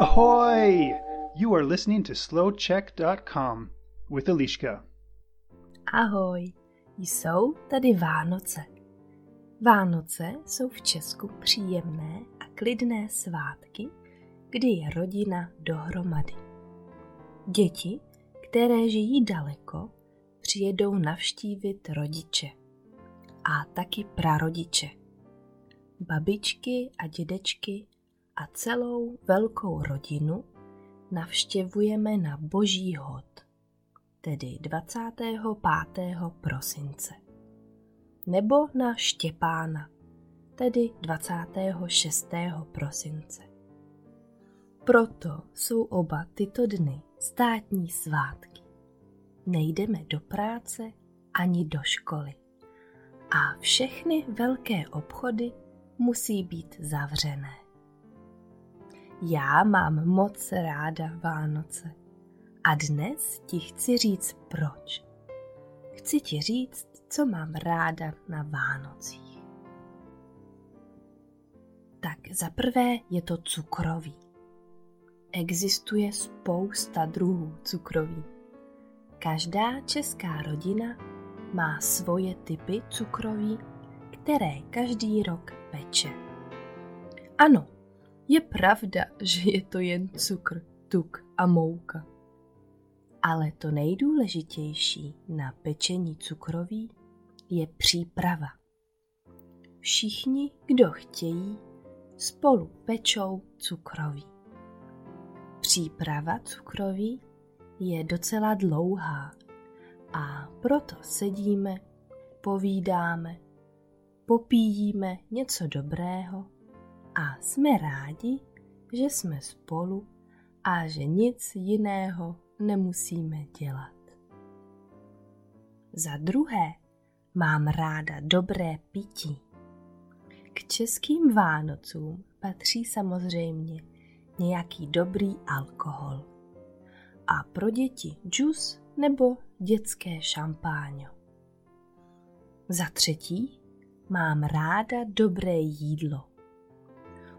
Ahoy! You are listening to slowczech.com with Eliška. Ahoj, jsou tady Vánoce. Vánoce jsou v Česku příjemné a klidné svátky, kdy je rodina dohromady. Děti, které žijí daleko, přijedou navštívit rodiče a taky prarodiče, babičky a dědečky a celou velkou rodinu navštěvujeme na Boží hod, tedy 25. prosince, nebo na Štěpána, tedy 26. prosince. Proto jsou oba tyto dny státní svátky. Nejdeme do práce ani do školy a všechny velké obchody musí být zavřené. Já mám moc ráda Vánoce a dnes ti chci říct proč. Chci ti říct, co mám ráda na Vánocích. Tak za prvé je to cukroví. Existuje spousta druhů cukroví. Každá česká rodina má svoje typy cukroví, které každý rok peče. Ano, je pravda, že je to jen cukr, tuk a mouka. Ale to nejdůležitější na pečení cukroví je příprava. Všichni, kdo chtějí, spolu pečou cukroví. Příprava cukroví je docela dlouhá a proto sedíme, povídáme, popíjíme něco dobrého a jsme rádi, že jsme spolu a že nic jiného nemusíme dělat. Za druhé mám ráda dobré pití. K českým Vánocům patří samozřejmě nějaký dobrý alkohol a pro děti džus nebo dětské šampáňo. Za třetí mám ráda dobré jídlo.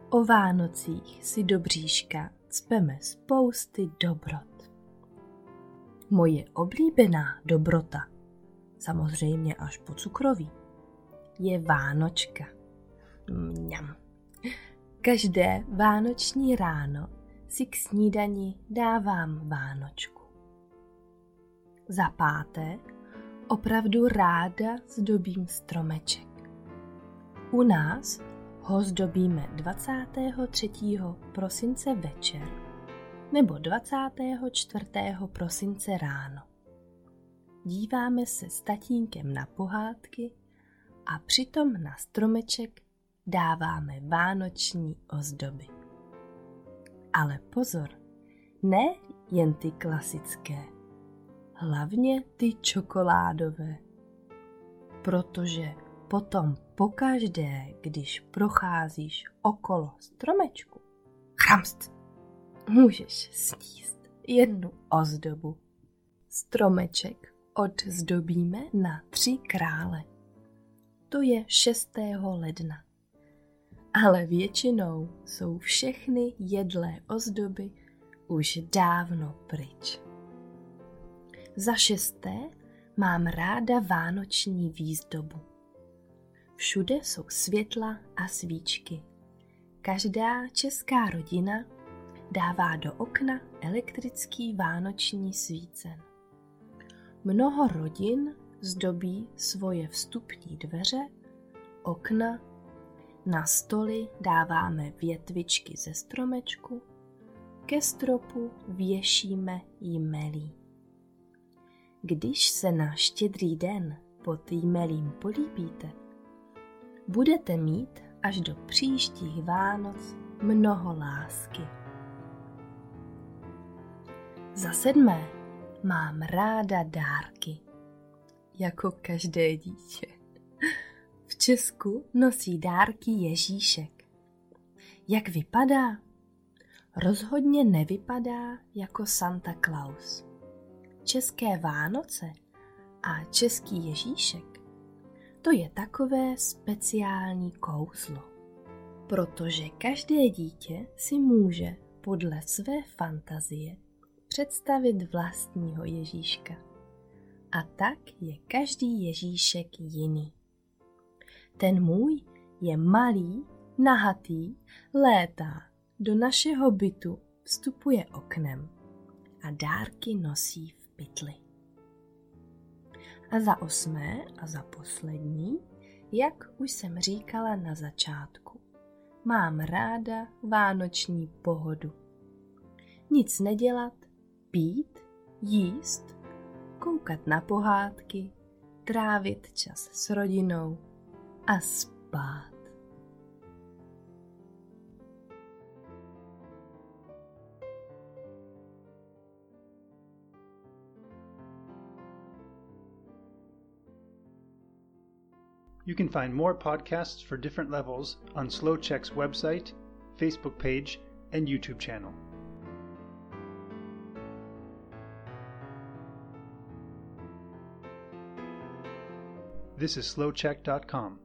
O Vánocích si do bříška cpeme spousty dobrot. Moje oblíbená dobrota, samozřejmě až po cukroví, je vánočka. Mňam. Každé vánoční ráno si k snídani dávám vánočku. Za páté, opravdu ráda zdobím stromeček. U nás ho zdobíme 23. prosince večer nebo 24. prosince ráno. Díváme se s tatínkem na pohádky a přitom na stromeček dáváme vánoční ozdoby. Ale pozor, ne jen ty klasické, hlavně ty čokoládové, protože potom pokaždé, když procházíš okolo stromečku, chramst, můžeš sníst jednu ozdobu. Stromeček odzdobíme na Tři krále. To je 6. ledna. Ale většinou jsou všechny jedlé ozdoby už dávno pryč. Za šesté mám ráda vánoční výzdobu. Všude jsou světla a svíčky. Každá česká rodina dává do okna elektrický vánoční svícen. Mnoho rodin zdobí svoje vstupní dveře, okna, na stoly dáváme větvičky ze stromečku, ke stropu věšíme jmelí. Když se na Štědrý den pod jmelím políbíte, budete mít až do příštích Vánoc mnoho lásky. Za sedmé mám ráda dárky, jako každé dítě. V Česku nosí dárky Ježíšek. Jak vypadá? Rozhodně nevypadá jako Santa Claus. České Vánoce a český Ježíšek, to je takové speciální kouzlo. protože každé dítě si může podle své fantazie představit vlastního Ježíška. A tak je každý Ježíšek jiný. Ten můj je malý, nahatý, létá, do našeho bytu vstupuje oknem a dárky nosí v pytli. A za osmé a za poslední, jak už jsem říkala na začátku, mám ráda vánoční pohodu. Nic nedělat, pít, jíst, koukat na pohádky, trávit čas s rodinou a spát. You can find more podcasts for different levels on Slow Czech's website, Facebook page, and YouTube channel. This is slowczech.com.